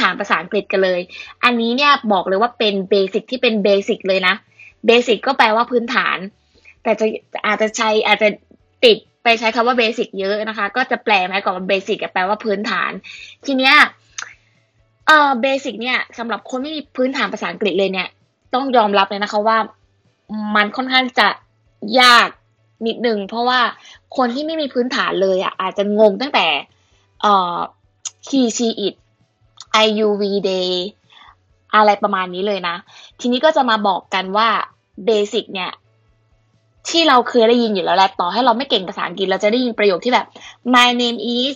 ถามภาษาอังกฤษกันเลยอันนี้เนี่ยบอกเลยว่าเป็นเบสิกที่เป็นเบสิกเลยนะเบสิกก็แปลว่าพื้นฐานแต่จะอาจจะติดไปใช้คำว่าเบสิกเยอะนะคะก็จะแปลไหมก่อนว่าเบสิกแปลว่าพื้นฐานทีเนี้ยเบสิกเนี่ยสำหรับคนไม่มีพื้นฐานภาษาอังกฤษเลยเนี่ยต้องยอมรับเลยนะคะว่ามันค่อนข้างจะยากนิดนึงเพราะว่าคนที่ไม่มีพื้นฐานเลยอาจจะงงตั้งแต่he she it I you we they อะไรประมาณนี้เลยนะทีนี้ก็จะมาบอกกันว่าเบสิกเนี่ยที่เราเคยได้ยินอยู่แล้วแหละต่อให้เราไม่เก่งภาษาอังกฤษเราจะได้ยินประโยคที่แบบ my name is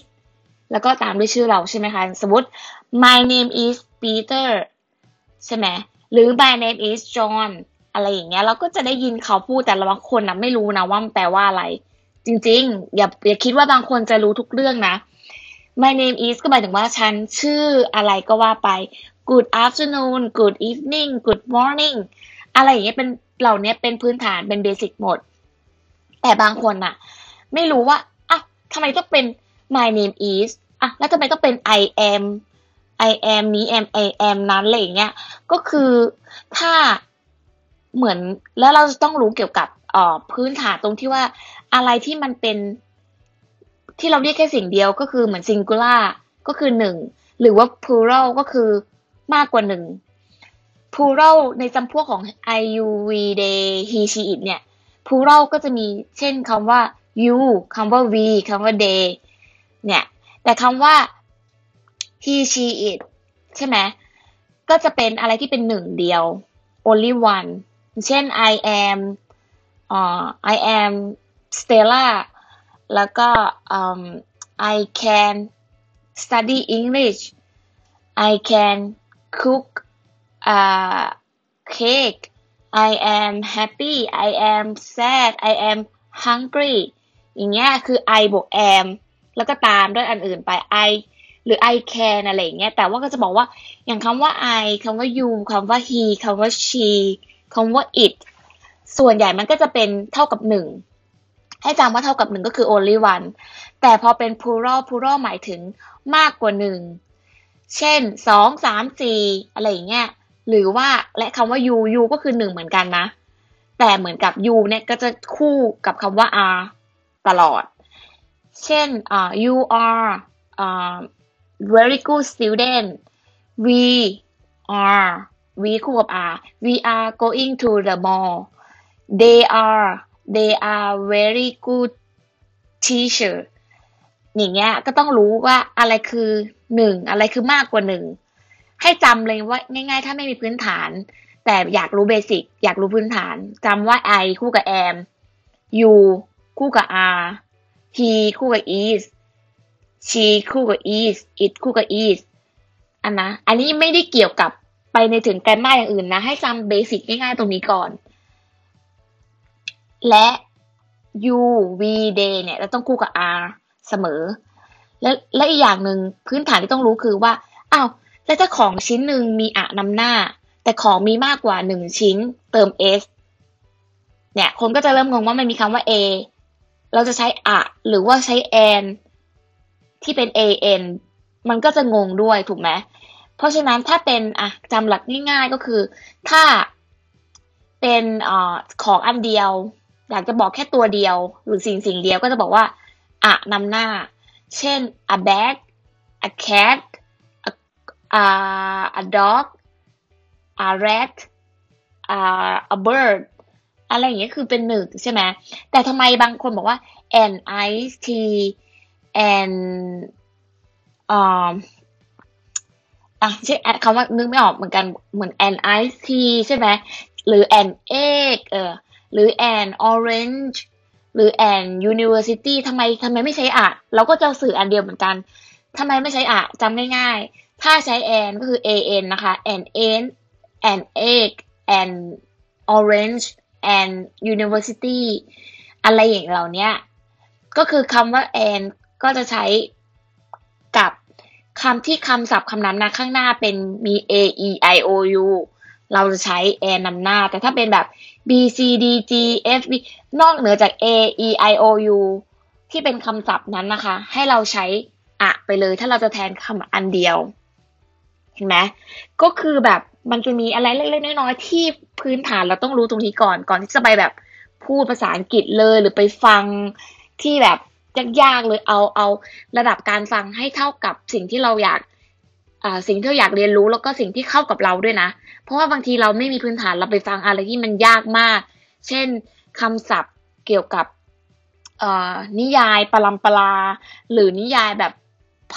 แล้วก็ตามด้วยชื่อเราใช่ไหมคะสมมติ my name is Peter ใช่ไหมหรือ my name is John อะไรอย่างเงี้ยเราก็จะได้ยินเขาพูดแต่บางคนนะไม่รู้นะว่ามันแปลว่าอะไรจริงๆอย่าคิดว่าบางคนจะรู้ทุกเรื่องนะ my name is ก็หมายถึงว่าฉันชื่ออะไรก็ว่าไป good afternoon good evening good morning อะไรอย่างเงี้ยเป็นเหล่านี้เป็นพื้นฐานเป็นเบสิกหมดแต่บางคนน่ะไม่รู้ว่าอ้าวทำไมต้องเป็น my name is อ่ะแล้วทำไมต้องเป็น I am นี้ am I am นั้นอะไรอย่างเงี้ยก็คือถ้าเหมือนแล้วเราต้องรู้เกี่ยวกับพื้นฐานตรงที่ว่าอะไรที่มันเป็นที่เราเรียกแค่สิ่งเดียวก็คือเหมือน singular ก็คือ1หรือว่า plural ก็คือมากกว่า1plural ในจำพวกของ I you we they he she it เนี่ย plural ก็จะมีเช่นคำว่า you คำว่า we คำว่า they เนี่ยแต่คำว่า he she it ใช่ไหมก็จะเป็นอะไรที่เป็นหนึ่งเดียว only one เช่น I am Stella แล้วก็I can study English I can cook cake I am happy I am sad I am hungry อย่างเงี้ยคือ I บวก am แล้วก็ตามด้วยอันอื่นไป I หรือ I can อะไรอย่างเงี้ยแต่ว่าก็จะบอกว่าอย่างคำว่า I คำว่า you คำว่า he คำว่า she คำว่า it ส่วนใหญ่มันก็จะเป็นเท่ากับ1ให้จำว่าเท่ากับ1ก็คือ only one แต่พอเป็น plural หมายถึงมากกว่า1เช่น2 3 4อะไรอย่างเงี้ยหรือว่าและคำว่า you ก็คือ1เหมือนกันนะแต่เหมือนกับ you เนี่ยก็จะคู่กับคำว่า are ตลอดเช่นyou are very good student we คู่กับ are we are going to the mall they are very good teacher อย่างเงี้ยก็ต้องรู้ว่าอะไรคือ1อะไรคือมากกว่า1ให้จำเลยว่าง่ายๆถ้าไม่มีพื้นฐานแต่อยากรู้เบสิกอยากรู้พื้นฐานจำว่า I คู่กับ am you คู่กับ are he คู่กับ is she คู่กับ is it คู่กับ is อันนี้ไม่ได้เกี่ยวกับไปในถึงแกรมม่าอย่างอื่นนะให้จำเบสิกง่ายๆตรงนี้ก่อนและ you we they เนี่ยเราต้องคู่กับ are เสมอและอีกอย่างหนึ่งพื้นฐานที่ต้องรู้คือว่าอ้าวแล้วถ้าของชิ้นหนึ่งมีอะนำหน้าแต่ของมีมากกว่า1ชิ้นเติม s เนี่ยคนก็จะเริ่มงงว่ามันมีคำว่า a เราจะใช้อะหรือว่าใช้ an ที่เป็น an มันก็จะงงด้วยถูกไหมเพราะฉะนั้นถ้าเป็นอะจำหลักง่ายๆก็คือถ้าเป็นของอันเดียวอยากจะบอกแค่ตัวเดียวหรือสิ่งเดียวก็จะบอกว่าอะนำหน้าเช่น a bag a cat a dog a rat a bird อะไรอย่างเงี้ยคือเป็นหนึ่งใช่ไหมแต่ทำไมบางคนบอกว่า an ice tea an ใช่คำว่านึกไม่ออกเหมือนกันเหมือน an ice tea ใช่ไหมหรือ an egg หรือ an orange หรือ an university ทำไมไม่ใช้อะเราก็จะสื่ออันเดียวเหมือนกันทำไมไม่ใช้อะจำง่ายถ้าใช้ an ก็คือ an นะคะ an egg an orange an university อะไรอย่างเหล่านี้ก็คือคำว่า an ก็จะใช้กับคำที่คำศัพท์คำนำหน้าข้างหน้าเป็นมี a e i o u เราจะใช้ an นำหน้าแต่ถ้าเป็นแบบ b c d g f v นอกเหนือจาก a e i o u ที่เป็นคำศัพท์นั้นนะคะให้เราใช้อะไปเลยถ้าเราจะแทนคำอันเดียว เห็นไหมก็คือแบบมันจะมีอะไรเล็กๆน้อยๆที่พื้นฐานเราต้องรู้ตรงนี้ก่อนที่จะไปแบบพูดภาษาอังกฤษเลยหรือไปฟังที่แบบยากๆเลยเอาระดับการฟังให้เท่ากับสิ่งที่เราอยากเรียนรู้แล้วก็สิ่งที่เข้ากับเราด้วยนะเพราะว่าบางทีเราไม่มีพื้นฐานเราไปฟังอะไรที่มันยากมากเช่นคำศัพท์เกี่ยวกับนิยายปรัมปราหรือนิยายแบบ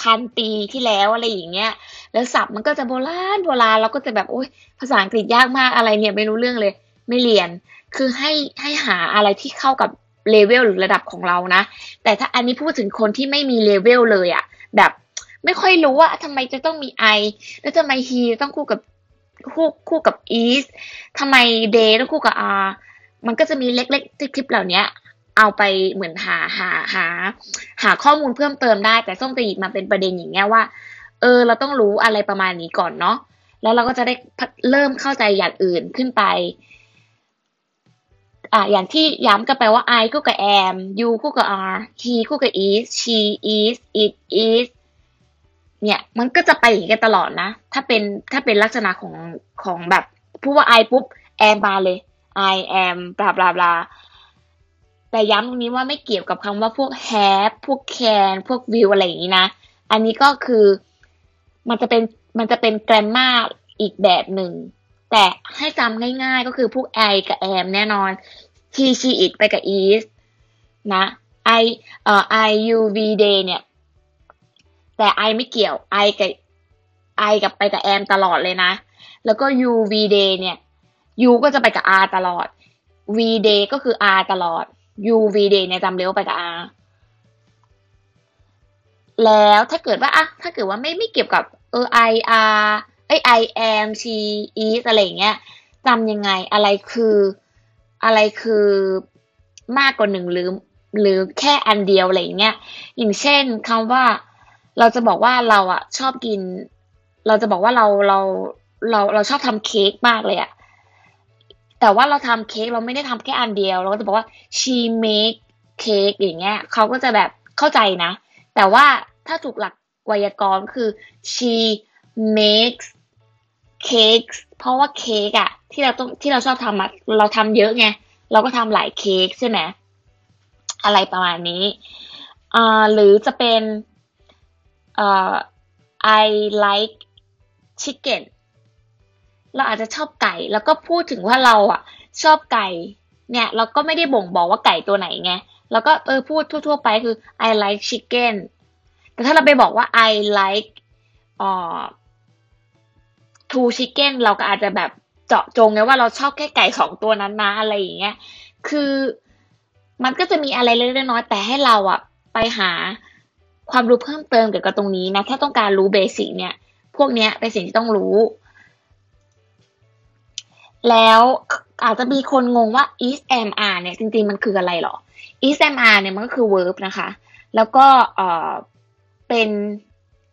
พันปีที่แล้วอะไรอย่างเงี้ยแล้วศัพท์มันก็จะโบราณเราก็จะแบบโอ๊ยภาษาอังกฤษยากมากอะไรเนี่ยไม่รู้เรื่องเลยไม่เรียนคือให้หาอะไรที่เข้ากับเลเวลหรือระดับของเรานะแต่ถ้าอันนี้พูดถึงคนที่ไม่มีเลเวลเลยอ่ะแบบไม่ค่อยรู้ว่าทำไมจะต้องมี I แล้วทำไม he ต้องคู่กับ is ทำไม they ต้องคู่กับ are มันก็จะมีเล็กๆคลิปเหล่านี้เอาไปเหมือนหาข้อมูลเพิ่มเติมได้แต่ส้มจะหยิบมาเป็นประเด็นอย่างเงี้ยว่าเราต้องรู้อะไรประมาณนี้ก่อนเนาะแล้วเราก็จะได้เริ่มเข้าใจอย่างอื่นขึ้นไปอย่างที่ย้ำกันไปว่า I คู่กับ am you คู่กับ are he คู่กับ is she is it isเนี่ยมันก็จะไปอย่างนี้กันตลอดนะถ้าเป็นลักษณะของแบบพูดว่า I ปุ๊บ am มาเลย I am บลาบลาบลาแต่ย้ำตรงนี้ว่าไม่เกี่ยวกับคำว่าพวก have พวก can พวก will อะไรอย่างนี้นะอันนี้ก็คือมันจะเป็น grammar อีกแบบหนึ่งแต่ให้จำง่ายๆก็คือพวก I กับ am แน่นอน he she it ไปกับ is นะ I you we they เนี่ยแต่ I ไม่เกี่ยว I กับไปกับ am ตลอดเลยนะแล้วก็ you we they เนี่ย you ก็จะไปกับ are ตลอด we they ก็คือ are ตลอด you we they เนี่ยจำเร็วไปกับ are แล้วถ้าเกิดว่าไม่เกี่ยวกับI are I am she is อะไรอย่างเงี้ยจำยังไงอะไรคือมากกว่าหนึ่งหรือแค่อันเดียวอะไรอย่างเงี้ยอย่างเช่นคำว่าเราจะบอกว่าเราอ่ะชอบกินเราจะบอกว่าเราชอบทำเค้กมากเลยอ่ะแต่ว่าเราทำเค้กเราไม่ได้ทำแค่อันเดียวเราก็จะบอกว่า she make cake อย่างเงี้ยเขาก็จะแบบเข้าใจนะแต่ว่าถ้าถูกหลักไวยากรณ์คือ she makes cakes เพราะว่าเค้กอ่ะที่เราชอบทำอ่ะเราทำเยอะไงเราก็ทำหลายเค้กใช่ไหมอะไรประมาณนี้หรือจะเป็นI like chicken เราอาจจะชอบไก่แล้วก็พูดถึงว่าเราอ่ะชอบไก่เนี่ยเราก็ไม่ได้บ่งบอกว่าไก่ตัวไหนไงแล้วก็พูดทั่วๆไปคือ I like chicken แต่ถ้าเราไปบอกว่า I like two chicken เราก็อาจจะแบบเจาะจงไงว่าเราชอบแค่ไก่สองตัวนั้นนะอะไรอย่างเงี้ยคือมันก็จะมีอะไรเล็กๆน้อยๆแต่ให้เราอ่ะไปหาความรู้เพิ่มเติมเกี่ยวกับตรงนี้นะถ้าต้องการรู้เบสิกเนี่ยพวกเนี้ยเป็นสิ่งที่ต้องรู้แล้วอาจจะมีคนงงว่า is am are เนี่ยจริงๆมันคืออะไรหรอ is am are เนี่ยมันก็คือ verb นะคะแล้วก็เป็น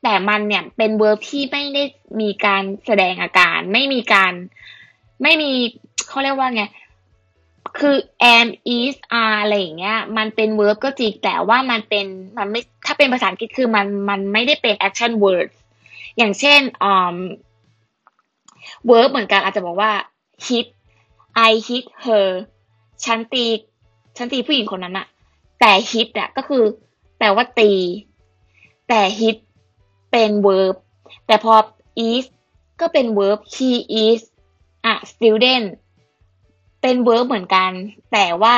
แต่มันเนี่ยเป็น verb ที่ไม่ได้มีการแสดงอาการไม่มีเขาเรียกว่าไงคือ am is are อะไรอย่างเงี้ยมันเป็น verb ก็จริงแต่ว่ามันไม่ถ้าเป็นภาษาอังกฤษคือมันไม่ได้เป็น action word อย่างเช่นverb เหมือนกันอาจจะบอกว่า hit I hit her ฉันตีผู้หญิงคนนั้นอะแต่ hit อะก็คือแปลว่าตีแต่ hit เป็น verb แต่พอ is ก็เป็น verb he is a studentเป็น verb เหมือนกันแต่ว่า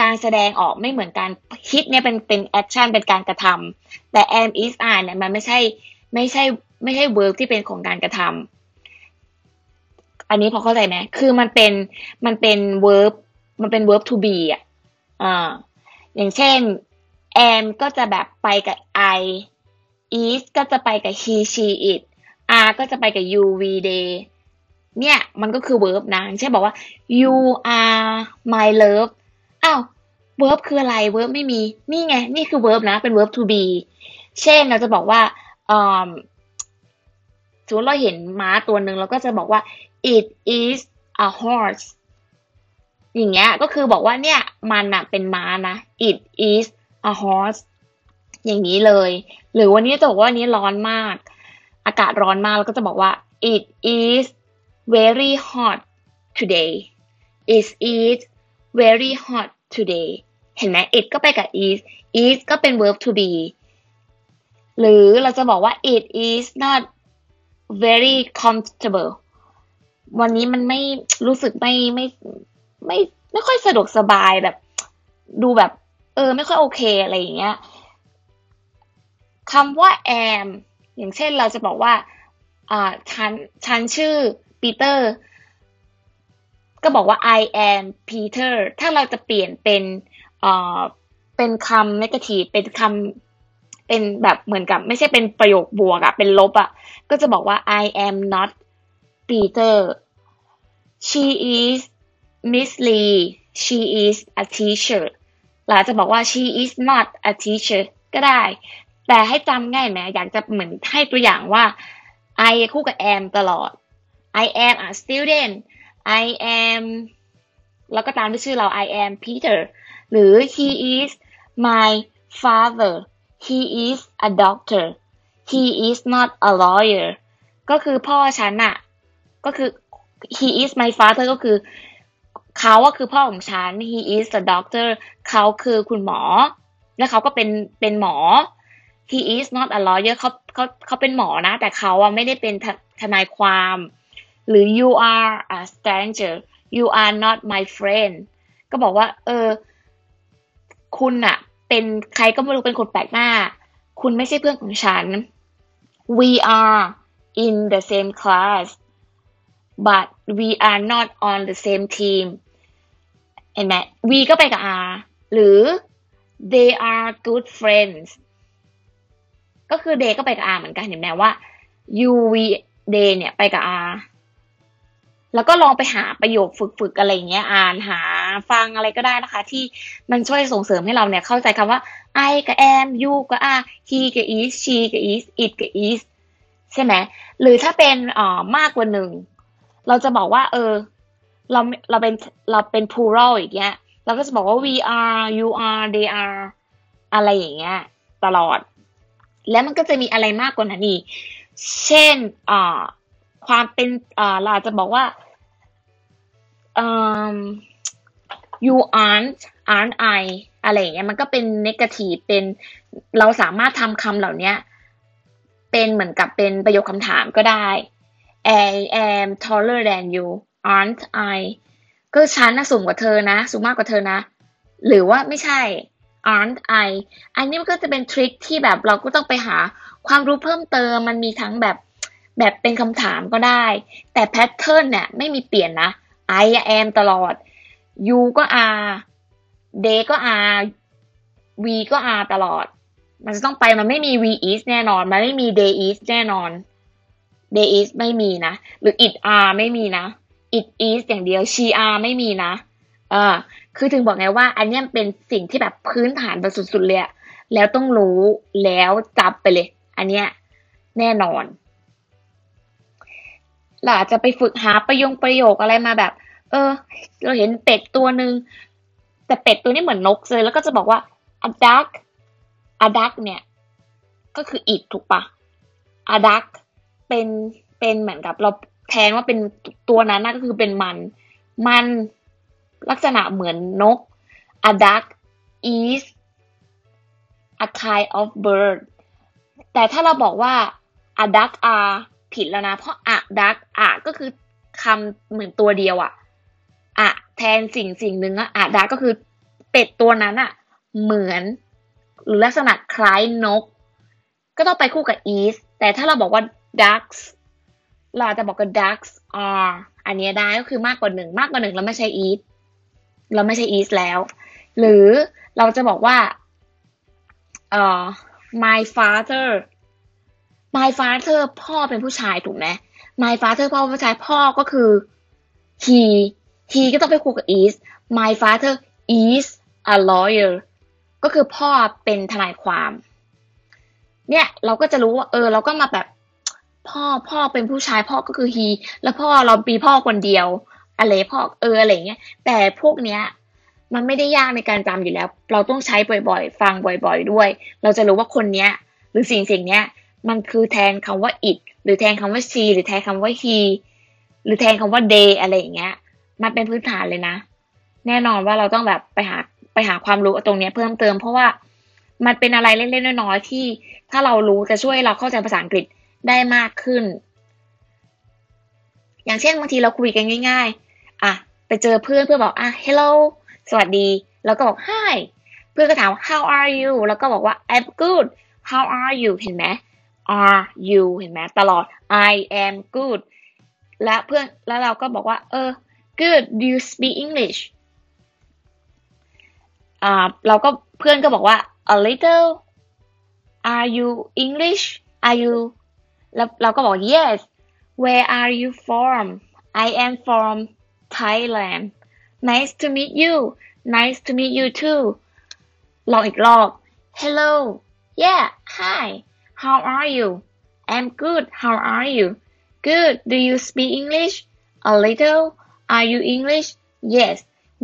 การแสดงออกไม่เหมือนกัน hit เนี่ยเป็น action เป็นการกระทำแต่ am is are เนี่ยมันไม่ใช่ verb ที่เป็นของการกระทำอันนี้พอเข้าใจไหมคือมันเป็น verb มันเป็น verb to be อ่ะอย่างเช่น am ก็จะแบบไปกับ I is ก็จะไปกับ he she it are ก็จะไปกับ you we theyเนี่ยมันก็คือ verb นะใช่บอกว่า you are my love อ้าว verb คืออะไร verb ไม่มีนี่ไงนี่คือ verb นะเป็น verb to be เช่นเราจะบอกว่าสมมติเราเห็นม้าตัวหนึ่งเราก็จะบอกว่า it is a horse อย่างเงี้ยก็คือบอกว่าเนี่ยมันอะเป็นม้านะ it is a horse อย่างนี้เลยหรือวันนี้จะบอกว่าวันนี้ร้อนมาก อากาศร้อนมากแล้วก็จะบอกว่า it is very hot today is very hot today เห็นไหม it ก็ไปกับ is ก็เป็น verb to be หรือเราจะบอกว่า it is not very comfortable วันนี้มันไม่รู้สึกไม่ค่อยสะดวกสบายแบบดูแบบไม่ค่อยโอเคอะไรอย่างเงี้ยคำว่า am อย่างเช่นเราจะบอกว่าฉันชื่อปีเตอร์ก็บอกว่า I am Peter ถ้าเราจะเปลี่ยนเป็นคำ negative เป็นคำเป็นแบบเหมือนกับไม่ใช่เป็นประโยคบวกอะเป็นลบอะก็จะบอกว่า I am not Peter She is Miss Lee She is a teacher เราจะบอกว่า She is not a teacher ก็ได้แต่ให้จำง่ายไหมอยากจะเหมือนให้ตัวอย่างว่า I คู่กับ am ตลอด I am a student I am แล้วก็ตามด้วยชื่อเรา I am Peter หรือ he is my father he is a doctor he is not a lawyer ก็คือพ่อฉันอะก็คือ he is my father ก็คือเขาก็คือพ่อของฉัน he is a doctor เขาคือคุณหมอและเขาก็เป็นหมอ he is not a lawyer เขาเป็นหมอนะแต่เขาอะไม่ได้เป็นทนายความหรือ you are a stranger you are not my friend ก็บอกว่าคุณอะเป็นใครก็ไม่รู้เป็นคนแปลกหน้าคุณไม่ใช่เพื่อนของฉัน we are in the same class but we are not on the same team เห็นไหม we ก็ไปกับ are หรือ they are good friends ก็คือ they ก็ไปกับ are เหมือนกันเห็นไหมว่า you we they เนี่ยไปกับ areแล้วก็ลองไปหาประโยคฝึกๆอะไรเงี้ยอ่านหาฟังอะไรก็ได้นะคะที่มันช่วยส่งเสริมให้เราเนี่ยเข้าใจคำว่า I กับ am you กับ are he กับ is she กับ is it กับ is ใช่ไหมหรือถ้าเป็นมากกว่าหนึ่งเราจะบอกว่าเราเป็น plural อย่างเงี้ยเราก็จะบอกว่า we are you are they are อะไรอย่างเงี้ยตลอดแล้วมันก็จะมีอะไรมากกว่านั้นอีกเช่นความเป็นเราอาจจะบอกว่าyou aren't I อะไรอย่างเงี้ยมันก็เป็นเนกาทีฟเป็นเราสามารถทำคำเหล่านี้เป็นเหมือนกับเป็นประโยคคำถามก็ได้ I am taller than you aren't I ก็ฉันน่ะสูงกว่าเธอนะสูงมากกว่าเธอนะหรือว่าไม่ใช่ aren't I อันนี้มันก็จะเป็นทริคที่แบบเราก็ต้องไปหาความรู้เพิ่มเติมมันมีทั้งแบบเป็นคำถามก็ได้แต่แพทเทิร์นเนี่ยไม่มีเปลี่ยนนะ I am ตลอด you ก็ are they ก็ are we ก็ are ตลอดมันจะต้องไปมันไม่มี we is แน่นอนมันไม่มี they is แน่นอน they is ไม่มีนะหรือ it are ไม่มีนะ it is อย่างเดียว she are ไม่มีนะคือถึงบอกไงว่าอันนี้เป็นสิ่งที่แบบพื้นฐานแบบสุดๆเลยแล้วต้องรู้แล้วจับไปเลยอันเนี้ยแน่นอนเราอาจจะไปฝึกหาประโยคอะไรมาแบบเราเห็นเป็ดตัวนึงแต่เป็ดตัวนี้เหมือนนกเลยแล้วก็จะบอกว่า a duck a duck เนี่ยก็คือ it ถูกปะ a duck เป็นเหมือนกับเราแทนว่าเป็นตัวนั้นน่ะก็คือเป็นมันลักษณะเหมือนนก a duck is a kind of bird แต่ถ้าเราบอกว่า a duck areผิดแล้วนะเพราะอะดักอะก็คือคำเหมือนตัวเดียวอะอะแทนสิ่งหนึ่งอะอะดักก็คือเป็ดตัวนั้นอะเหมือนหรือลักษณะคล้ายนกก็ต้องไปคู่กับ is แต่ถ้าเราบอกว่า ducks เราจะบอกกับ ducks are อันนี้ได้ก็คือมากกว่าหนึ่งเราไม่ใช่ is แล้วหรือเราจะบอกว่าmy father พ่อเป็นผู้ชายถูกไหม my father พ่อเป็นผู้ชายพ่อก็คือ he ก็ต้องไปคู่กับ is my father is a lawyer ก็คือพ่อเป็นทนายความเนี่ยเราก็จะรู้ว่าเราก็มาแบบพ่อเป็นผู้ชายพ่อก็คือ he แล้วพ่อเราปีพ่อคนเดียวอะไรพ่ออะไรเงี้ยแต่พวกเนี้ยมันไม่ได้ยากในการจำอยู่แล้วเราต้องใช้บ่อยๆฟังบ่อยๆด้วยเราจะรู้ว่าคนเนี้ยหรือสิ่งเนี้ยมันคือแทนคำว่า it หรือแทนคำว่า she หรือแทนคำว่า he หรือแทนคำว่า they อะไรอย่างเงี้ยมันเป็นพื้นฐานเลยนะแน่นอนว่าเราต้องแบบไปหาความรู้ตรงนี้เพิ่มเติมเพราะว่ามันเป็นอะไรเล็กๆน้อยๆที่ถ้าเรารู้จะช่วยเราเข้าใจภาษาอังกฤษได้มากขึ้นอย่างเช่นบางทีเราคุยกันง่ายๆอะไปเจอเพื่อนเพื่อนบอกอะ hello สวัสดีแล้วก็บอก hi เพื่อนก็ถาม how are you แล้วก็บอกว่า I'm good how are you เห็นไหม are you เห็นไหมตลอด I am good และเพื่อนแล้วเราก็บอกว่าgood do you speak English เราก็เพื่อนก็บอกว่า a little are you English are you แล้วเราก็บอก yes where are you from I am from Thailand nice to meet you nice to meet you too ลองอีกรอบ hello yeah hi how are you I'm good how are you good do you speak English a little are you English yes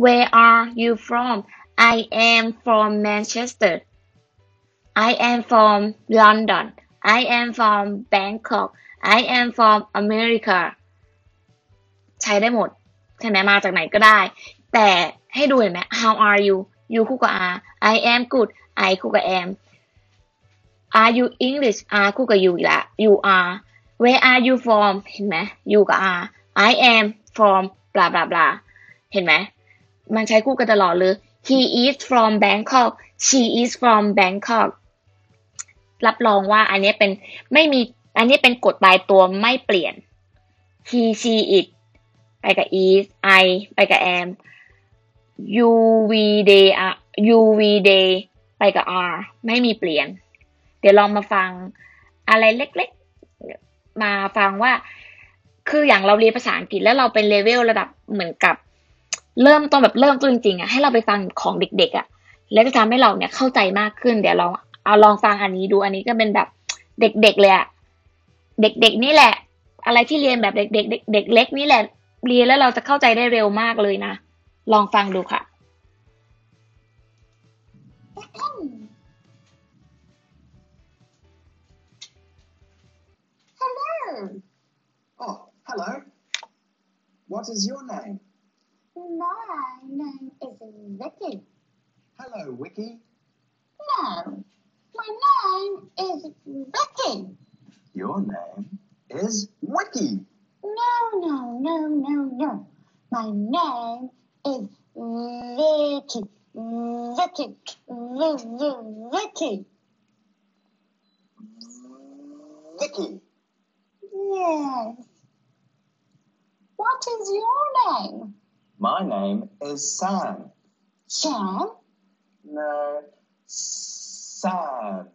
where are you from I am from Manchester I am from London I am from Bangkok I am from America ใช้ได้หมดใช่ไหมมาจากไหนก็ได้แต่ให้ดูเห็นไหม how are you you คู่กับ are I am good I คู่กับ am are you English are คู่กับ you อีกละ you are where are you from เห็นไหม you กับ are I am from บลาบลาบลาเห็นไหมมันใช้คู่กันตลอดเลย he is from Bangkok she is from Bangkok รับรองว่าอันนี้เป็นไม่มีอันนี้เป็นกฎตายตัวไม่เปลี่ยน he she it ไปกับ is I ไปกับ am you we they are you we they ไปกับ are ไม่มีเปลี่ยนเดี๋ยวลองมาฟังอะไรเล็กๆมาฟังว่าคืออย่างเราเรียนภาษาอังกฤษแล้วเราเป็นเลเวลระดับเหมือนกับเริ่มต้นแบบเริ่มต้นจริงๆอ่ะให้เราไปฟังของเด็กๆอ่ะแล้วจะทำให้เราเนี่ยเข้าใจมากขึ้นเดี๋ยวลองฟังอันนี้ดูอันนี้ก็เป็นแบบเด็กๆเลยอ่ะเด็กๆนี่แหละอะไรที่เรียนแบบเด็กๆเด็กเล็กนี่แหละเรียนแล้วเราจะเข้าใจได้เร็วมากเลยนะลองฟังดูค่ะ Hello Hello. What is your name? My name is Vicky. Hello, Vicky. No, my name is Vicky. Your name is Vicky. No. My name is Vicky. Vicky. Yes. What is your name? My name is Sam. Sam? No, Sam.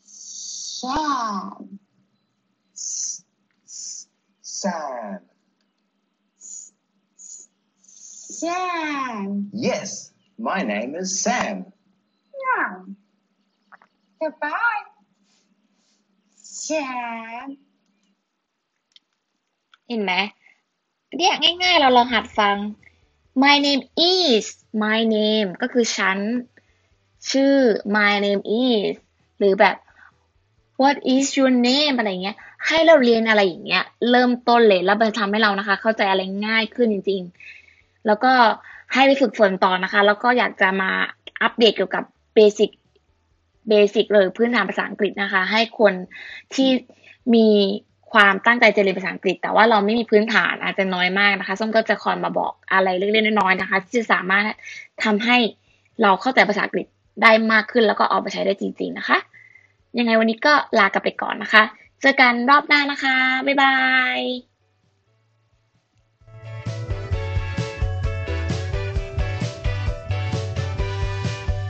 Sam. Sam. Sam. Yes, my name is Sam. No. Goodbye, Sam. เห็นไหมเรียกง่ายๆเราลองหัดฟัง my name is my name ก็คือฉันชื่อ my name is หรือแบบ what is your name อะไรเงี้ยให้เราเรียนอะไรอย่างเงี้ยเริ่มต้นเลยแล้วมันทำให้เรานะคะเข้าใจอะไรง่ายขึ้นจริงๆแล้วก็ให้ไปฝึกฝนต่อนะคะแล้วก็อยากจะมาอัปเดตเกี่ยวกับเบสิกเลยพื้นฐานภาษาอังกฤษนะคะให้คนที่มีความตั้งใจจะเรียนภาษาอังกฤษแต่ว่าเราไม่มีพื้นฐานอาจจะน้อยมากนะคะส้มก็จะคอยมาบอกอะไรเล็กๆน้อยๆนะคะที่จะสามารถทำให้เราเข้าใจภาษาอังกฤษได้มากขึ้นแล้วก็เอาไปใช้ได้จริงๆนะคะยังไงวันนี้ก็ลากันไปก่อนนะคะเจอกันรอบหน้านะคะบ๊ายบาย